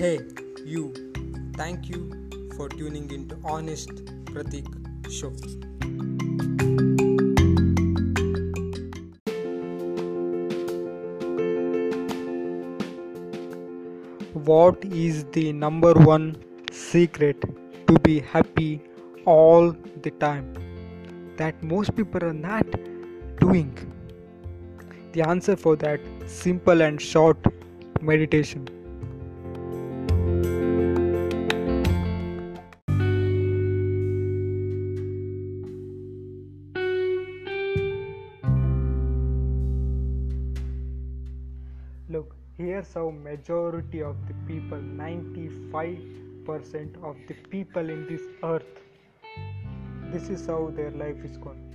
Hey, you. Thank you for tuning into Honest Pratik Show. What is the number one secret to be happy all the time that most people are not doing? The answer for that, simple and short, meditation. Look, here's how majority of the people, 95% of the people in this earth, this is how their life is gone.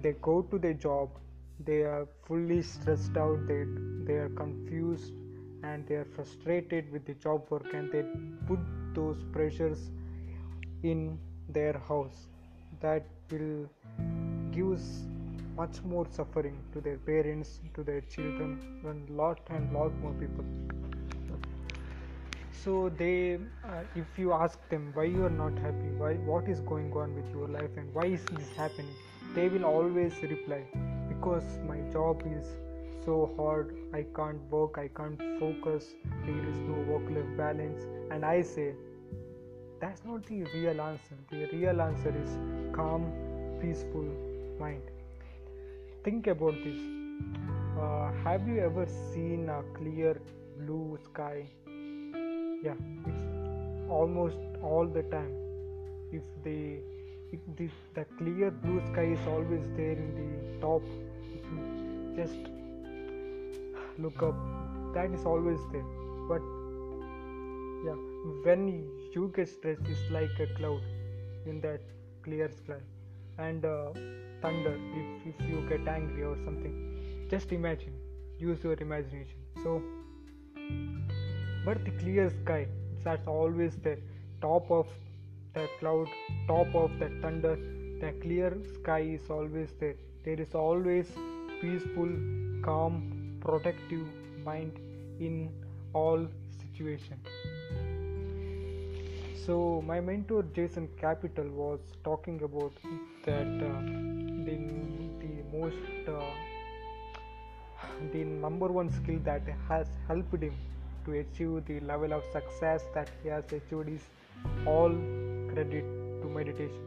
They go to their job, they are fully stressed out, they are confused and they are frustrated with the job work, and they put those pressures in their house that will give much more suffering to their parents, to their children, and lot more people. So they, if you ask them why you are not happy, why, what is going on with your life and why is this happening, they will always reply, because my job is so hard, I can't work, I can't focus, there is no work-life balance. And I say, that's not the real answer. The real answer is calm, peaceful mind. Think about this. Have you ever seen a clear blue sky? Yeah, it's almost all the time. The clear blue sky is always there in the top. If you just look up, that is always there. But yeah, when you get stressed, it's like a cloud in that clear sky, and thunder if you get angry or something. Just imagine, use your imagination. So, but the clear sky, that's always there, top of that cloud, top of that thunder, the clear sky is always there. There is always peaceful, calm, protective mind in all situations. So my mentor Jason Capital was talking about that the number one skill that has helped him to achieve the level of success that he has achieved is all credit to meditation.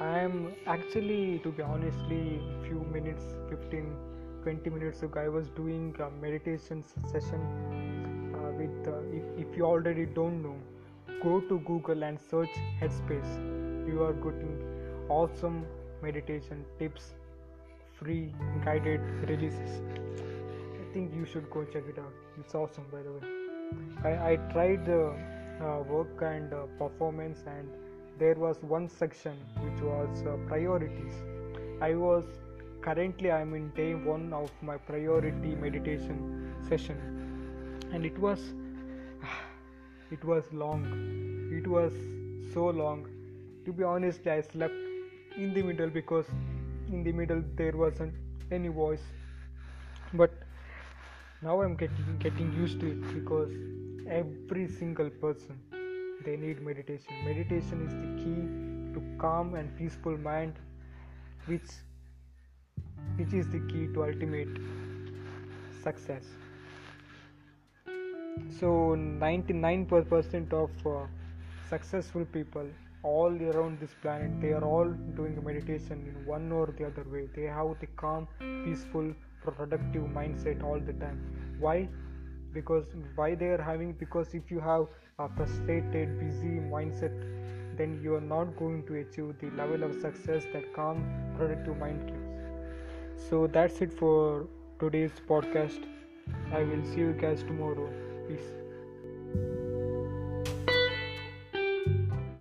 I am actually, to be honestly, few minutes, 15-20 minutes ago, I was doing a meditation session with, if you already don't know, go to Google and search Headspace. You are getting awesome meditation tips, free guided releases. I think you should go check it out. It's awesome, by the way. I tried the work and performance, and there was one section which was priorities. I'm in day one of my priority meditation session, and it was long. It was so long. To be honest, I slept in the middle, because in the middle there wasn't any voice. But now I'm getting used to it, because every single person, they need meditation. Meditation is the key to calm and peaceful mind, which is the key to ultimate success. So 99% of successful people all around this planet, they are all doing meditation in one or the other way. They have the calm, peaceful, productive mindset all the time. Because if you have a frustrated, busy mindset, then you are not going to achieve the level of success that calm, productive mind gives. So that's it for today's podcast. I will see you guys tomorrow. Peace.